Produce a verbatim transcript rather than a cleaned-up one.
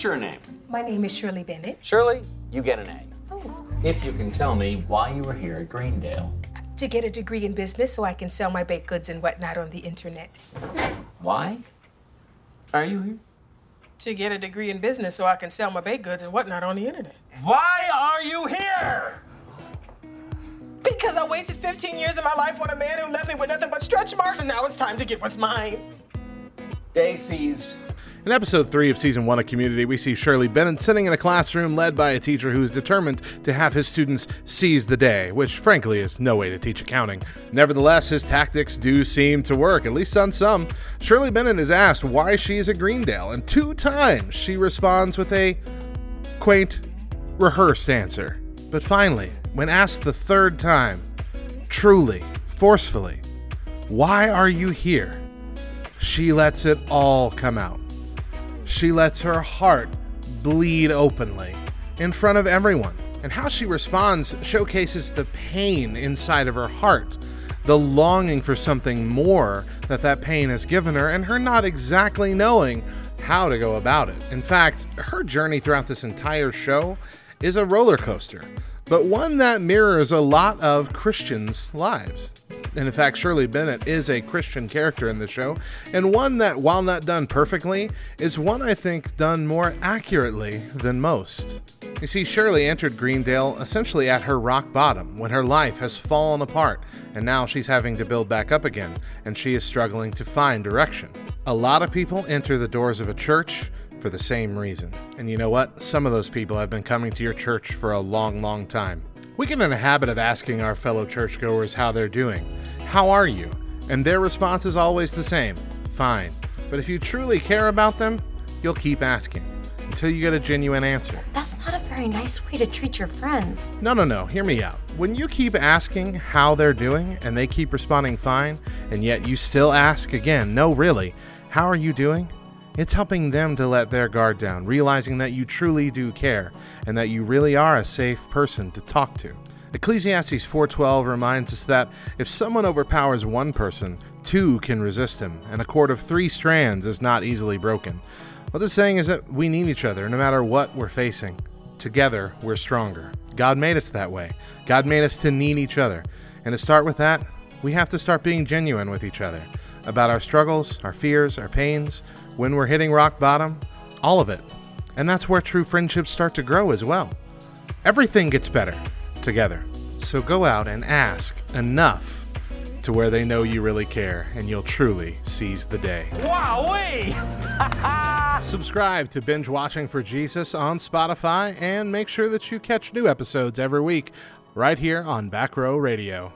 What's your name? My name is Shirley Bennett. Shirley, you get an A. Oh. If you can tell me why you were here at Greendale. To get a degree in business so I can sell my baked goods and whatnot on the internet. Why are you here? To get a degree in business so I can sell my baked goods and whatnot on the internet. Why are you here? Because I wasted fifteen years of my life on a man who left me with nothing but stretch marks, and now it's time to get what's mine. Day seized. In episode three of season one of Community, we see Shirley Bennett sitting in a classroom led by a teacher who is determined to have his students seize the day, which frankly is no way to teach accounting. Nevertheless, his tactics do seem to work, at least on some. Shirley Bennett is asked why she is at Greendale, and two times she responds with a quaint, rehearsed answer. But finally, when asked the third time, truly, forcefully, why are you here? She lets it all come out. She lets her heart bleed openly in front of everyone. And how she responds showcases the pain inside of her heart, the longing for something more that that pain has given her, and her not exactly knowing how to go about it. In fact, her journey throughout this entire show is a roller coaster, but one that mirrors a lot of Christians' lives. And in fact, Shirley Bennett is a Christian character in the show, and one that, while not done perfectly, is one I think done more accurately than most. You see, Shirley entered Greendale essentially at her rock bottom, when her life has fallen apart, and now she's having to build back up again, and she is struggling to find direction. A lot of people enter the doors of a church for the same reason. And you know what? Some of those people have been coming to your church for a long, long time. We get in a habit of asking our fellow churchgoers how they're doing. How are you? And their response is always the same. Fine. But if you truly care about them, you'll keep asking until you get a genuine answer. That's not a very nice way to treat your friends. No, no, no. Hear me out. When you keep asking how they're doing and they keep responding fine, and yet you still ask again, no, really, how are you doing? It's helping them to let their guard down, realizing that you truly do care and that you really are a safe person to talk to. Ecclesiastes four twelve reminds us that if someone overpowers one person, two can resist him, and a cord of three strands is not easily broken. What this is saying is that we need each other no matter what we're facing. Together, we're stronger. God made us that way. God made us to need each other. And to start with that, we have to start being genuine with each other about our struggles, our fears, our pains, when we're hitting rock bottom, all of it. And that's where true friendships start to grow as well. Everything gets better together. So go out and ask enough to where they know you really care, and you'll truly seize the day. Wowee! Subscribe to Binge Watching for Jesus on Spotify, and make sure that you catch new episodes every week right here on Back Row Radio.